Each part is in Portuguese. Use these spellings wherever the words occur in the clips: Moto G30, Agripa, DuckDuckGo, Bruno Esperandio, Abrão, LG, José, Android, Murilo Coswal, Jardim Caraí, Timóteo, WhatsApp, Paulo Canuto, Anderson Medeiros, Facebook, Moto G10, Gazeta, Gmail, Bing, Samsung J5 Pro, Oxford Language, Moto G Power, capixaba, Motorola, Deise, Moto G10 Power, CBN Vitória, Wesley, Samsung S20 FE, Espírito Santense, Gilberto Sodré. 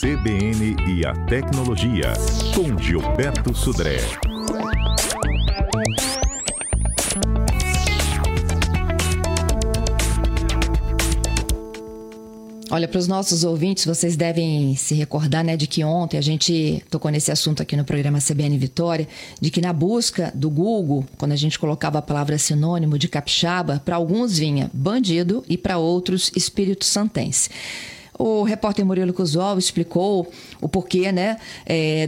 CBN e a Tecnologia, com Gilberto Sudré. Olha, para os nossos ouvintes, vocês devem se recordar, né, de que ontem a gente tocou nesse assunto aqui no programa CBN Vitória, de que na busca do Google, quando a gente colocava a palavra sinônimo de capixaba, para alguns vinha bandido e para outros espírito santense. O repórter Murilo Cusol explicou o porquê, né,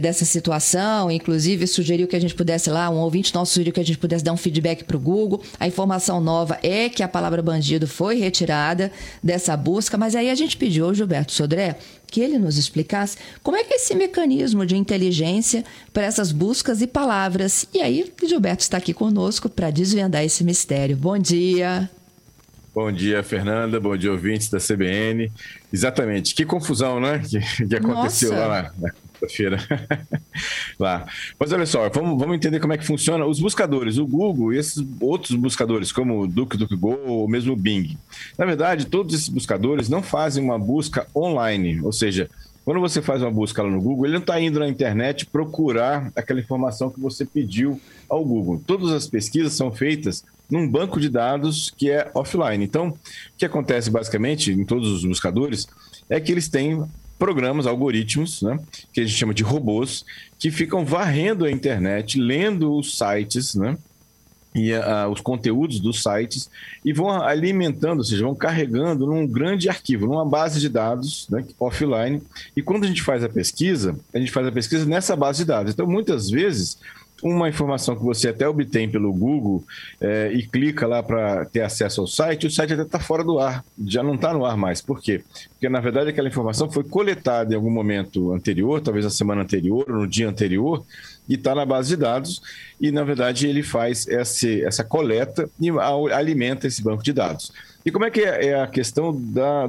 dessa situação, inclusive sugeriu que a gente pudesse lá, um ouvinte nosso sugeriu que a gente pudesse dar um feedback para o Google. A informação nova é que a palavra bandido foi retirada dessa busca, mas aí a gente pediu ao Gilberto Sodré que ele nos explicasse como é que é esse mecanismo de inteligência para essas buscas e palavras. E aí Gilberto está aqui conosco para desvendar esse mistério. Bom dia! Bom dia, Fernanda. Bom dia, ouvintes da CBN. Exatamente. Que confusão, né? Que aconteceu lá na quarta-feira. Lá. Mas olha só, vamos entender como é que funciona os buscadores, o Google e esses outros buscadores, como o DuckDuckGo ou mesmo o Bing. Na verdade, todos esses buscadores não fazem uma busca online, ou seja, quando você faz uma busca lá no Google, ele não está indo na internet procurar aquela informação que você pediu ao Google. Todas as pesquisas são feitas num banco de dados que é offline. Então, o que acontece basicamente em todos os buscadores é que eles têm programas, algoritmos, né, que a gente chama de robôs, que ficam varrendo a internet, lendo os sites, né, e os conteúdos dos sites, e vão alimentando, ou seja, vão carregando num grande arquivo, numa base de dados, né, offline, e quando a gente faz a pesquisa nessa base de dados. Então, muitas vezes, uma informação que você até obtém pelo Google e clica lá para ter acesso ao site, o site até está fora do ar, já não está no ar mais. Por quê? Porque, na verdade, aquela informação foi coletada em algum momento anterior, talvez na semana anterior ou no dia anterior, e está na base de dados e, na verdade, ele faz essa coleta e alimenta esse banco de dados. E como é que é a questão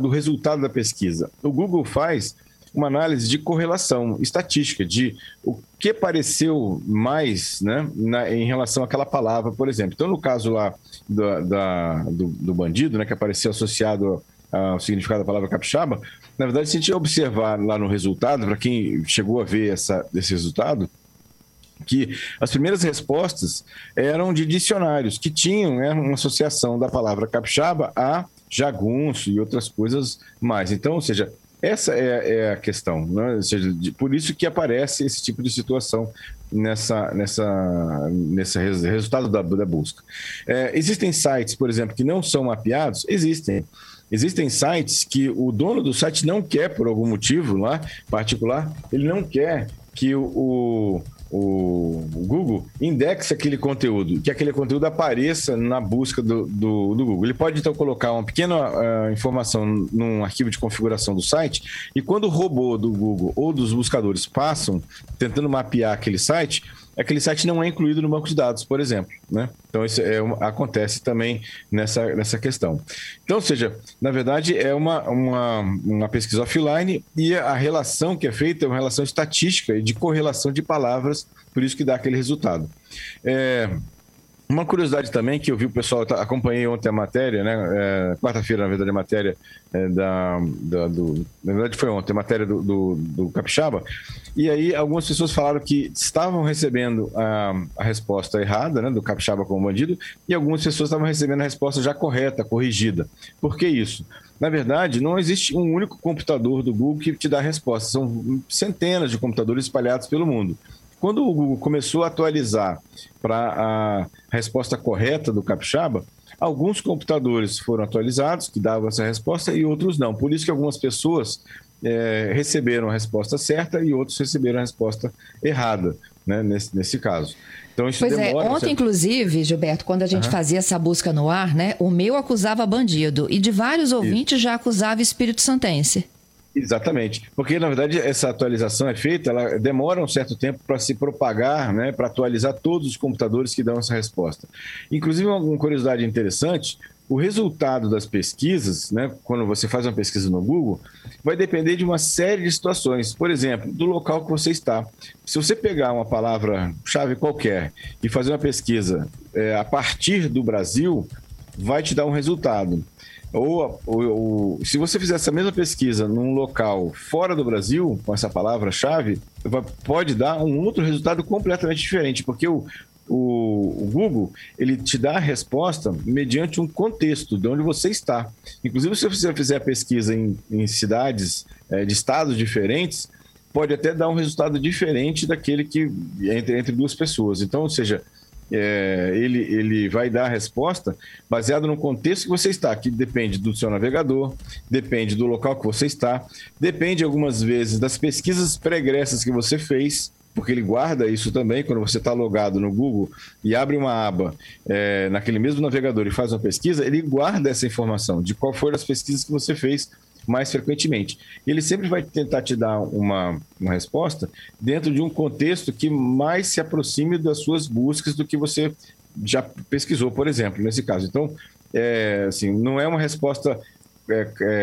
do resultado da pesquisa? O Google faz uma análise de correlação estatística, de o que apareceu mais, né, em relação àquela palavra, por exemplo. Então, no caso lá do bandido, né, que apareceu associado ao significado da palavra capixaba, na verdade, se a gente observar lá no resultado, para quem chegou a ver esse resultado, que as primeiras respostas eram de dicionários, que tinham, né, uma associação da palavra capixaba a jagunço e outras coisas mais. Então, ou seja, essa é a questão, né? Ou seja, por isso que aparece esse tipo de situação nesse resultado da busca. Existem sites, por exemplo, que não são mapeados? Existem sites que o dono do site não quer, por algum motivo lá particular, ele não quer que o Google indexe aquele conteúdo, que aquele conteúdo apareça na busca do Google. Ele pode, então, colocar uma pequena informação num arquivo de configuração do site, e quando o robô do Google ou dos buscadores passam tentando mapear aquele site não é incluído no banco de dados, por exemplo, né? Então, isso acontece também nessa questão. Então, ou seja, na verdade, é uma pesquisa offline e a relação que é feita é uma relação estatística e de correlação de palavras, por isso que dá aquele resultado. Uma curiosidade também que eu vi o pessoal, acompanhei ontem a matéria, né? Quarta-feira, na verdade, a matéria na verdade, foi ontem a matéria do capixaba. E aí, algumas pessoas falaram que estavam recebendo a resposta errada, né, do capixaba como bandido, e algumas pessoas estavam recebendo a resposta já correta, corrigida. Por que isso? Na verdade, não existe um único computador do Google que te dá a resposta. São centenas de computadores espalhados pelo mundo. Quando o Google começou a atualizar para a resposta correta do capixaba, alguns computadores foram atualizados, que davam essa resposta, e outros não. Por isso que algumas pessoas receberam a resposta certa e outros receberam a resposta errada, né, nesse caso. Então, isso pois demora, ontem, inclusive, Gilberto, quando a gente fazia essa busca no ar, né, o meu acusava bandido e de vários ouvintes já acusava espírito santense. Exatamente, porque na verdade essa atualização é feita, ela demora um certo tempo para se propagar, né, para atualizar todos os computadores que dão essa resposta. Inclusive, uma curiosidade interessante, o resultado das pesquisas, né, quando você faz uma pesquisa no Google, vai depender de uma série de situações. Por exemplo, do local que você está. Se você pegar uma palavra-chave qualquer e fazer uma pesquisa a partir do Brasil, vai te dar um resultado. ou se você fizer essa mesma pesquisa num local fora do Brasil, com essa palavra-chave, pode dar um outro resultado completamente diferente, porque o Google, ele te dá a resposta mediante um contexto de onde você está. Inclusive, se você fizer a pesquisa em cidades de estados diferentes, pode até dar um resultado diferente daquele que entre duas pessoas. Então, ou seja, ele vai dar a resposta baseado no contexto que você está, que depende do seu navegador, depende do local que você está, depende algumas vezes das pesquisas pregressas que você fez, porque ele guarda isso também. Quando você está logado no Google e abre uma aba naquele mesmo navegador e faz uma pesquisa, ele guarda essa informação de qual foram as pesquisas que você fez mais frequentemente. Ele sempre vai tentar te dar uma resposta dentro de um contexto que mais se aproxime das suas buscas do que você já pesquisou, por exemplo, nesse caso. Então, não é uma resposta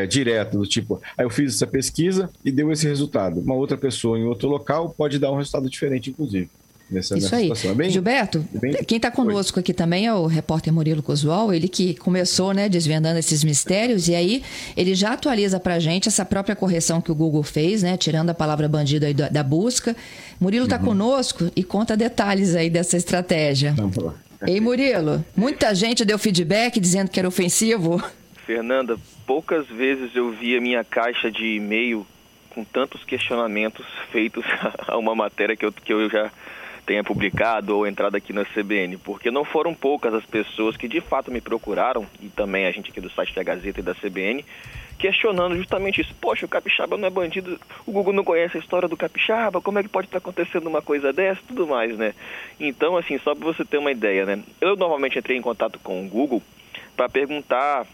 direta, do tipo, eu fiz essa pesquisa e deu esse resultado. Uma outra pessoa em outro local pode dar um resultado diferente, inclusive. Isso aí. Gilberto, quem está conosco aqui também é o repórter Murilo Coswal, ele que começou, né, desvendando esses mistérios, e aí ele já atualiza para a gente essa própria correção que o Google fez, né, tirando a palavra bandido aí da busca. Murilo está conosco e conta detalhes aí dessa estratégia. Ei, Murilo, muita gente deu feedback dizendo que era ofensivo. Fernanda, poucas vezes eu vi a minha caixa de e-mail com tantos questionamentos feitos a uma matéria que eu já tenha publicado ou entrado aqui na CBN, porque não foram poucas as pessoas que de fato me procuraram, e também a gente aqui do site da Gazeta e da CBN, questionando justamente isso. Poxa, o capixaba não é bandido, o Google não conhece a história do capixaba, como é que pode estar acontecendo uma coisa dessa, tudo mais, né? Então, assim, só para você ter uma ideia, né? Eu normalmente entrei em contato com o Google para perguntar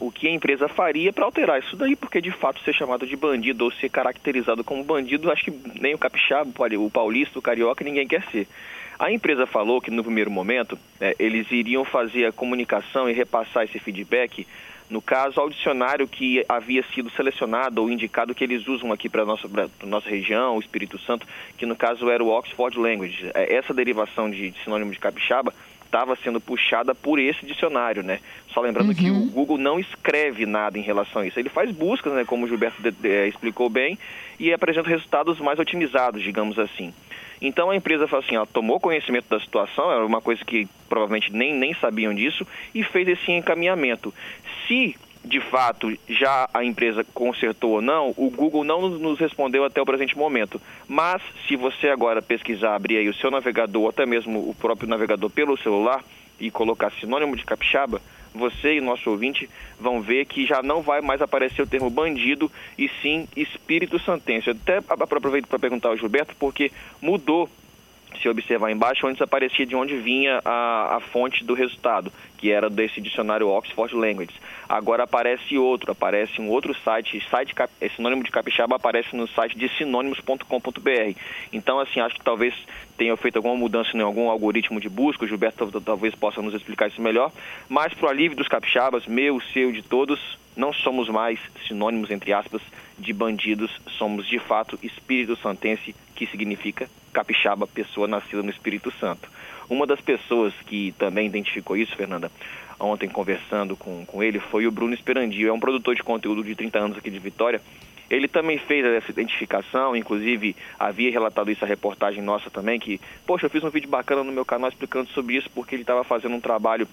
o que a empresa faria para alterar isso daí, porque de fato ser chamado de bandido ou ser caracterizado como bandido, acho que nem o capixaba, o paulista, o carioca, ninguém quer ser. A empresa falou que no primeiro momento eles iriam fazer a comunicação e repassar esse feedback, no caso, ao dicionário que havia sido selecionado ou indicado que eles usam aqui para a nossa região, o Espírito Santo, que no caso era o Oxford Language. Essa derivação de sinônimo de capixaba estava sendo puxada por esse dicionário, né? Só lembrando que o Google não escreve nada em relação a isso. Ele faz buscas, né, como o Gilberto explicou bem, e apresenta resultados mais otimizados, digamos assim. Então a empresa falou assim, tomou conhecimento da situação, era uma coisa que provavelmente nem sabiam disso, e fez esse encaminhamento. Se de fato já a empresa consertou ou não, o Google não nos respondeu até o presente momento, mas se você agora pesquisar, abrir aí o seu navegador, até mesmo o próprio navegador pelo celular, e colocar sinônimo de capixaba, você e o nosso ouvinte vão ver que já não vai mais aparecer o termo bandido, e sim espírito santense. Eu até aproveito para perguntar ao Gilberto, porque mudou. Se observar embaixo, antes aparecia de onde vinha a fonte do resultado, que era desse dicionário Oxford Language. Agora aparece um outro site sinônimo de capixaba aparece no site de sinônimos.com.br. Então, assim, acho que talvez tenha feito alguma mudança em algum algoritmo de busca, o Gilberto talvez possa nos explicar isso melhor, mas para o alívio dos capixabas, meu, seu, de todos, não somos mais sinônimos, entre aspas, de bandidos, somos de fato espírito santense, que significa capixaba, pessoa nascida no Espírito Santo. Uma das pessoas que também identificou isso, Fernanda, ontem conversando com ele, foi o Bruno Esperandio, é um produtor de conteúdo de 30 anos aqui de Vitória. Ele também fez essa identificação, inclusive havia relatado isso a reportagem nossa também, que, poxa, eu fiz um vídeo bacana no meu canal explicando sobre isso, porque ele estava fazendo um trabalho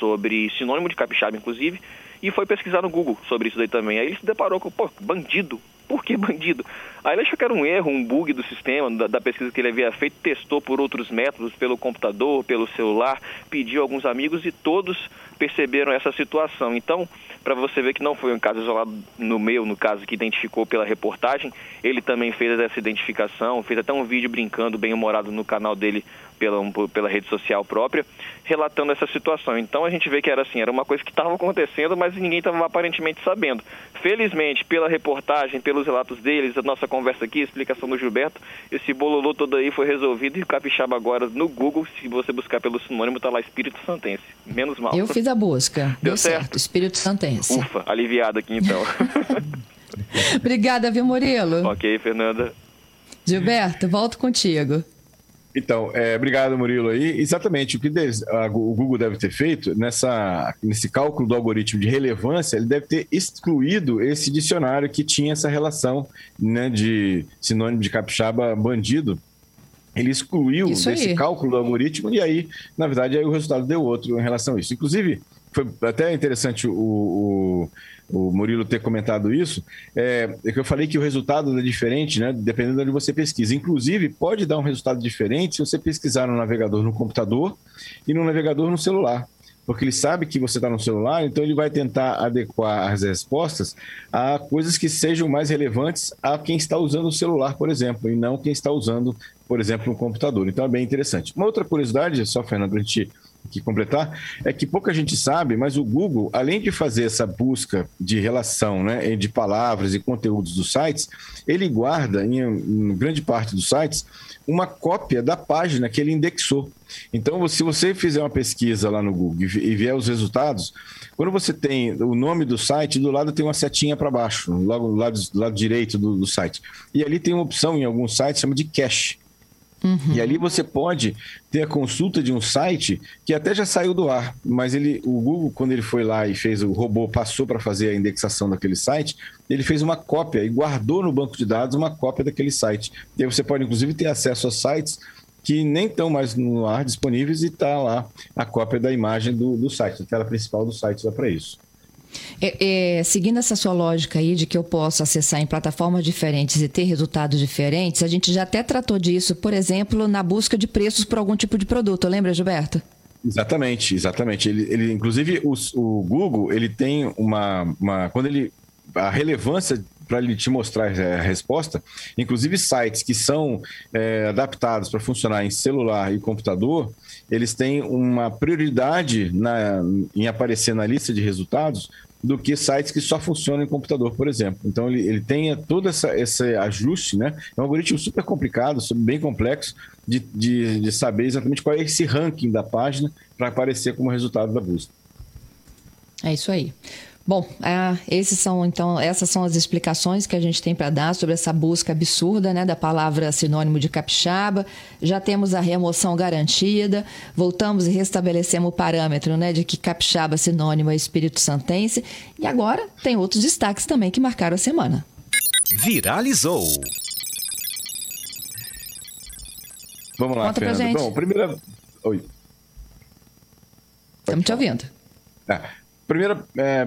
sobre sinônimo de capixaba, inclusive, e foi pesquisar no Google sobre isso daí também. Aí ele se deparou com, bandido. Por que bandido? Aí ele achou que era um erro, um bug do sistema, da pesquisa que ele havia feito, testou por outros métodos, pelo computador, pelo celular, pediu a alguns amigos e todos perceberam essa situação. Então, para você ver que não foi um caso isolado no caso que identificou pela reportagem, ele também fez essa identificação, fez até um vídeo brincando, bem humorado no canal dele, pela rede social própria, relatando essa situação. Então a gente vê que era uma coisa que estava acontecendo, mas ninguém estava aparentemente sabendo. Felizmente, pela reportagem, pelos relatos deles, a nossa conversa aqui, a explicação do Gilberto, esse bololô todo aí foi resolvido, e o capixaba agora no Google, se você buscar pelo sinônimo, está lá Espírito Santense. Menos mal. Eu fiz a busca. Deu certo. Espírito Santense. Ufa, aliviado aqui então. Obrigada, viu, Murilo? Ok, Fernanda. Gilberto, volto contigo. Então, obrigado, Murilo. Aí, exatamente, o que o Google deve ter feito nesse cálculo do algoritmo de relevância, ele deve ter excluído esse dicionário que tinha essa relação, né, de sinônimo de capixaba bandido. Ele excluiu desse cálculo do algoritmo e aí, na verdade, aí o resultado deu outro em relação a isso. Inclusive, foi até interessante o Murilo ter comentado isso, que eu falei que o resultado é diferente, né, dependendo de onde você pesquisa. Inclusive, pode dar um resultado diferente se você pesquisar no navegador no computador e no navegador no celular, porque ele sabe que você está no celular, então ele vai tentar adequar as respostas a coisas que sejam mais relevantes a quem está usando o celular, por exemplo, e não quem está usando, por exemplo, um computador. Então, é bem interessante. Uma outra curiosidade, só, Fernando, para a gente aqui completar, é que pouca gente sabe, mas o Google, além de fazer essa busca de relação, né, de palavras e conteúdos dos sites, ele guarda, em grande parte dos sites, uma cópia da página que ele indexou. Então, se você fizer uma pesquisa lá no Google e vier os resultados, quando você tem o nome do site, do lado tem uma setinha para baixo, logo do lado direito do site. E ali tem uma opção em alguns sites, chama de cache. Uhum. E ali você pode ter a consulta de um site que até já saiu do ar, mas o Google, quando ele foi lá e fez, o robô passou para fazer a indexação daquele site, ele fez uma cópia e guardou no banco de dados uma cópia daquele site. E aí você pode, inclusive, ter acesso a sites que nem estão mais no ar disponíveis e está lá a cópia da imagem do site, a tela principal do site dá para isso. Seguindo essa sua lógica aí de que eu posso acessar em plataformas diferentes e ter resultados diferentes, a gente já até tratou disso, por exemplo, na busca de preços por algum tipo de produto, lembra, Gilberto? Exatamente. Ele inclusive, o Google, ele tem a relevância para ele te mostrar a resposta, inclusive sites que são adaptados para funcionar em celular e computador, eles têm uma prioridade em aparecer na lista de resultados do que sites que só funcionam em computador, por exemplo. Então, ele tem todo esse ajuste, né? É um algoritmo super complicado, bem complexo, de saber exatamente qual é esse ranking da página para aparecer como resultado da busca. É isso aí. Bom, essas são as explicações que a gente tem para dar sobre essa busca absurda, né, da palavra sinônimo de capixaba. Já temos a remoção garantida, voltamos e restabelecemos o parâmetro, né, de que capixaba sinônimo é espírito santense. E agora tem outros destaques também que marcaram a semana. Viralizou. Vamos lá, conta, Fernando. Pra gente. Bom, primeira... Oi. Estamos te ouvindo. A primeira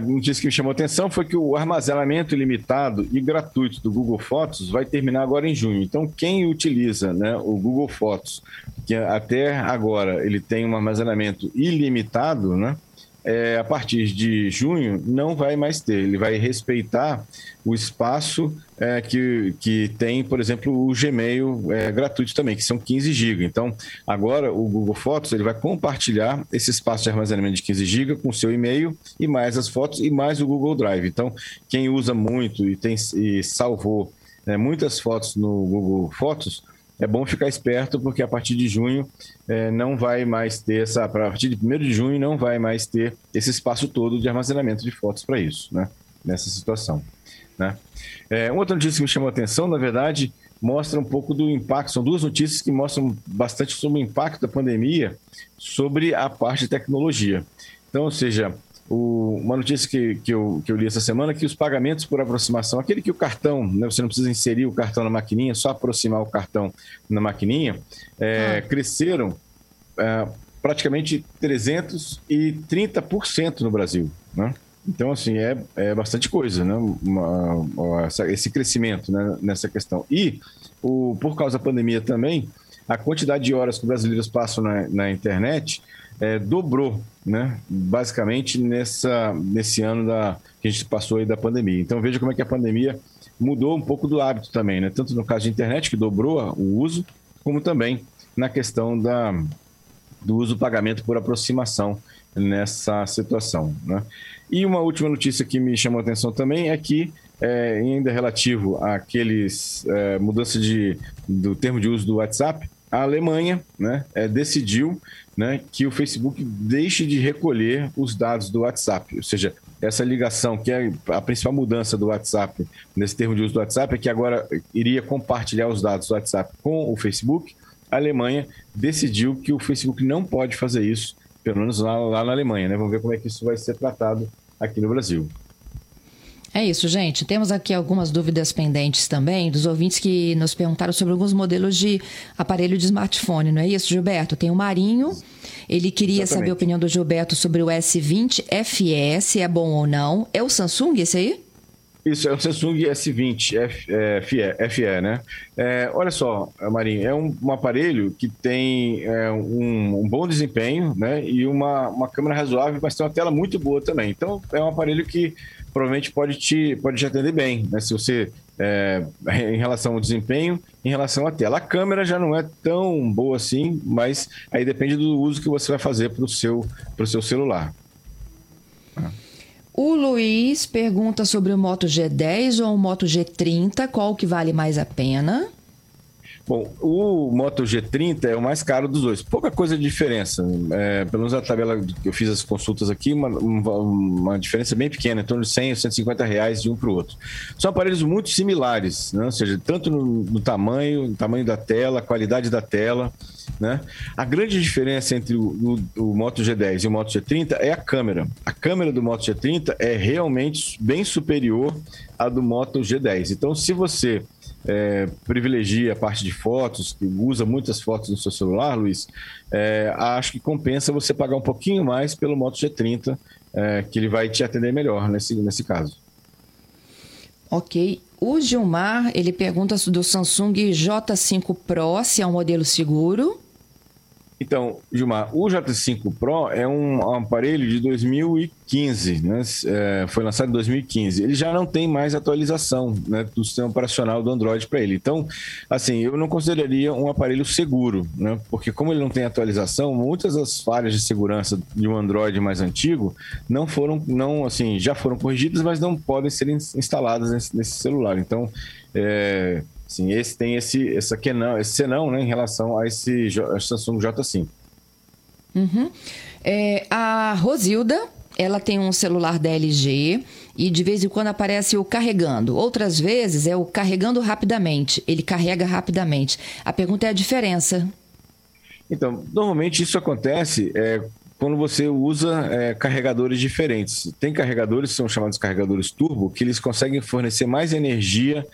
notícia que me chamou a atenção foi que o armazenamento ilimitado e gratuito do Google Fotos vai terminar agora em junho. Então, quem utiliza, né, o Google Fotos, que até agora ele tem um armazenamento ilimitado, né, a partir de junho não vai mais ter. Ele vai respeitar o espaço que tem, por exemplo, o Gmail gratuito também, que são 15 GB. Então, agora o Google Fotos ele vai compartilhar esse espaço de armazenamento de 15 GB com o seu e-mail e mais as fotos e mais o Google Drive. Então, quem usa muito e salvou muitas fotos no Google Fotos, é bom ficar esperto, porque a partir de junho não vai mais ter essa... A partir de 1º de junho não vai mais ter esse espaço todo de armazenamento de fotos para isso, né? Nessa situação, né? Uma outra notícia que me chamou a atenção, na verdade, mostra um pouco do impacto. São duas notícias que mostram bastante sobre o impacto da pandemia sobre a parte de tecnologia. Então, ou seja... Uma notícia que eu li essa semana é que os pagamentos por aproximação, aquele que o cartão, né, você não precisa inserir o cartão na maquininha, só aproximar o cartão na maquininha, cresceram praticamente 330% no Brasil, né? Então, assim, é bastante coisa, né? Esse crescimento, né, nessa questão. E, por causa da pandemia também, a quantidade de horas que brasileiros passam na internet... dobrou, né? Basicamente nesse ano que a gente passou aí da pandemia. Então veja como é que a pandemia mudou um pouco do hábito também, né? Tanto no caso de internet, que dobrou o uso, como também na questão do uso do pagamento por aproximação nessa situação, né? E uma última notícia que me chamou a atenção também é que, ainda relativo àqueles mudança do termo de uso do WhatsApp, a Alemanha, né, decidiu, né, que o Facebook deixe de recolher os dados do WhatsApp. Ou seja, essa ligação, que é a principal mudança do WhatsApp, nesse termo de uso do WhatsApp, é que agora iria compartilhar os dados do WhatsApp com o Facebook, a Alemanha decidiu que o Facebook não pode fazer isso, pelo menos lá na Alemanha, né? Vamos ver como é que isso vai ser tratado aqui no Brasil. É isso, gente. Temos aqui algumas dúvidas pendentes também dos ouvintes que nos perguntaram sobre alguns modelos de aparelho de smartphone, não é isso, Gilberto? Tem o Marinho, ele queria Exatamente. Saber a opinião do Gilberto sobre o S20 FE, se é bom ou não. É o Samsung esse aí? Isso, é o Samsung S20 FE, né? Olha só, Marinho, é um aparelho que tem um bom desempenho, né? E uma câmera razoável, mas tem uma tela muito boa também. Então, é um aparelho que provavelmente pode te atender bem, né? Se você, em relação ao desempenho, em relação à tela. A câmera já não é tão boa assim, mas aí depende do uso que você vai fazer para o seu celular. O Luiz pergunta sobre o Moto G10 ou o Moto G30, qual que vale mais a pena? Bom, o Moto G30 é o mais caro dos dois. Pouca coisa de diferença. Pelo menos a tabela que eu fiz as consultas aqui, uma diferença bem pequena, em torno de 100 ou R$150 de um para o outro. São aparelhos muito similares, né? Ou seja, tanto no tamanho da tela, qualidade da tela, né? A grande diferença entre o Moto G10 e o Moto G30 é a câmera. A câmera do Moto G30 é realmente bem superior à do Moto G10. Então, se você privilegia a parte de fotos, que usa muitas fotos no seu celular, Luiz, acho que compensa você pagar um pouquinho mais pelo Moto G30, que ele vai te atender melhor nesse caso. Ok. O Gilmar, ele pergunta do Samsung J5 Pro, se é um modelo seguro. Então, Gilmar, o J5 Pro é um aparelho de 2015, né? Foi lançado em 2015. Ele já não tem mais atualização, né, do sistema operacional do Android para ele. Então, assim, eu não consideraria um aparelho seguro, né? Porque como ele não tem atualização, muitas das falhas de segurança de um Android mais antigo já foram corrigidas, mas não podem ser instaladas nesse celular. Então, sim, esse tem esse senão, né, em relação a esse Samsung J5. Uhum. A Rosilda, ela tem um celular da LG e de vez em quando aparece o carregando. Outras vezes é o carregando rapidamente, ele carrega rapidamente. A pergunta é a diferença. Então, normalmente isso acontece quando você usa carregadores diferentes. Tem carregadores, são chamados carregadores turbo, que eles conseguem fornecer mais energia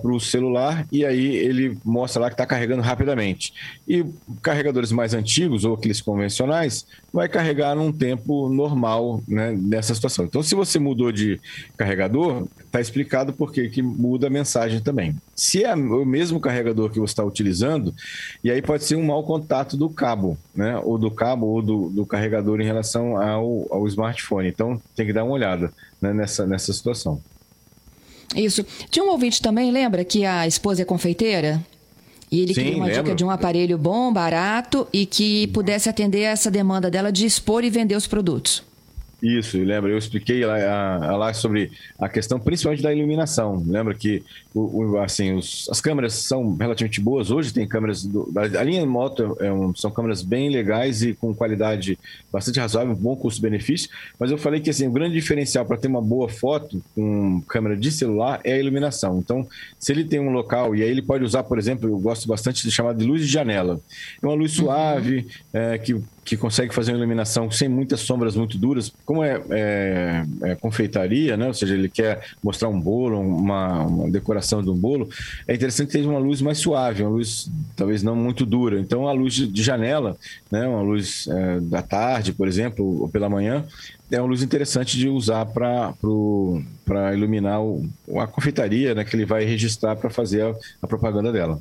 para o celular, e aí ele mostra lá que está carregando rapidamente. E carregadores mais antigos, ou aqueles convencionais, vai carregar num tempo normal, né, nessa situação. Então, se você mudou de carregador, está explicado por que muda a mensagem também. Se é o mesmo carregador que você está utilizando, e aí pode ser um mau contato do cabo, né, ou do cabo ou do carregador em relação ao smartphone. Então, tem que dar uma olhada, né, nessa situação. Isso. Tinha um ouvinte também, lembra, que a esposa é confeiteira? E ele queria uma dica de um aparelho bom, barato e que pudesse atender essa demanda dela de expor e vender os produtos. Isso, lembra? Eu expliquei lá sobre a questão principalmente da iluminação. Lembra que as câmeras são relativamente boas. Hoje tem câmeras da linha Moto, são câmeras bem legais e com qualidade bastante razoável, bom custo-benefício. Mas eu falei que o grande diferencial para ter uma boa foto com câmera de celular é a iluminação. Então, se ele tem um local, e aí ele pode usar, por exemplo, eu gosto bastante de chamar de luz de janela. É uma luz suave, que consegue fazer uma iluminação sem muitas sombras muito duras, como é confeitaria, né? Ou seja, ele quer mostrar um bolo, uma decoração de um bolo, é interessante ter uma luz mais suave, uma luz talvez não muito dura. Então, a luz de janela, né? Uma luz da tarde, por exemplo, ou pela manhã, é uma luz interessante de usar para iluminar a confeitaria, né? Que ele vai registrar para fazer a propaganda dela.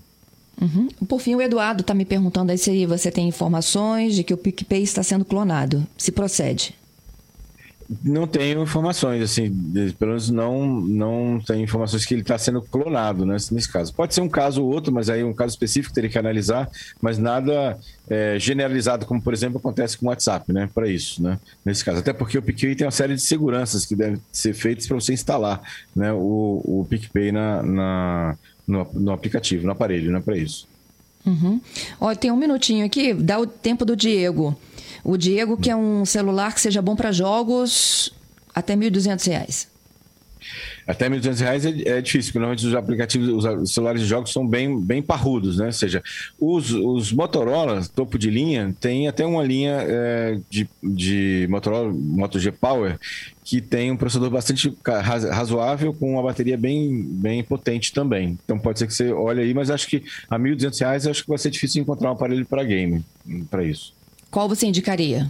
Uhum. Por fim, o Eduardo está me perguntando aí se você tem informações de que o PicPay está sendo clonado. Se procede? Não tenho informações, assim, pelo menos não tenho informações que ele está sendo clonado, né, nesse caso. Pode ser um caso ou outro, mas aí um caso específico teria que analisar, mas nada generalizado, como, por exemplo, acontece com o WhatsApp, né, para isso, né, nesse caso. Até porque o PicPay tem uma série de seguranças que devem ser feitas para você instalar, né, o PicPay no aplicativo, no aparelho, não é para isso. Uhum. Olha, tem um minutinho aqui, dá o tempo do Diego. O Diego quer um celular que seja bom para jogos até R$1.200. Até R$1.200 é difícil, porque normalmente os aplicativos, os celulares de jogos são bem parrudos, né? Ou seja, os Motorola, topo de linha, tem até uma linha de Motorola, Moto G Power, que tem um processador bastante razoável, com uma bateria bem potente também. Então pode ser que você olhe aí, mas acho que a R$1.200 acho que vai ser difícil encontrar um aparelho para game, para isso. Qual você indicaria?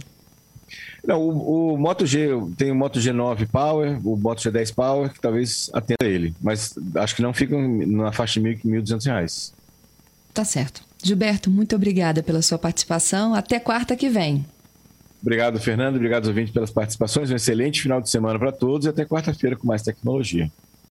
Não, o Moto G, tem o Moto G9 Power, o Moto G10 Power, que talvez atenda ele, mas acho que não ficam na faixa de R$1.000 e R$1.200. Tá certo. Gilberto, muito obrigada pela sua participação. Até quarta que vem. Obrigado, Fernando. Obrigado aos ouvintes pelas participações. Um excelente final de semana para todos e até quarta-feira com mais tecnologia.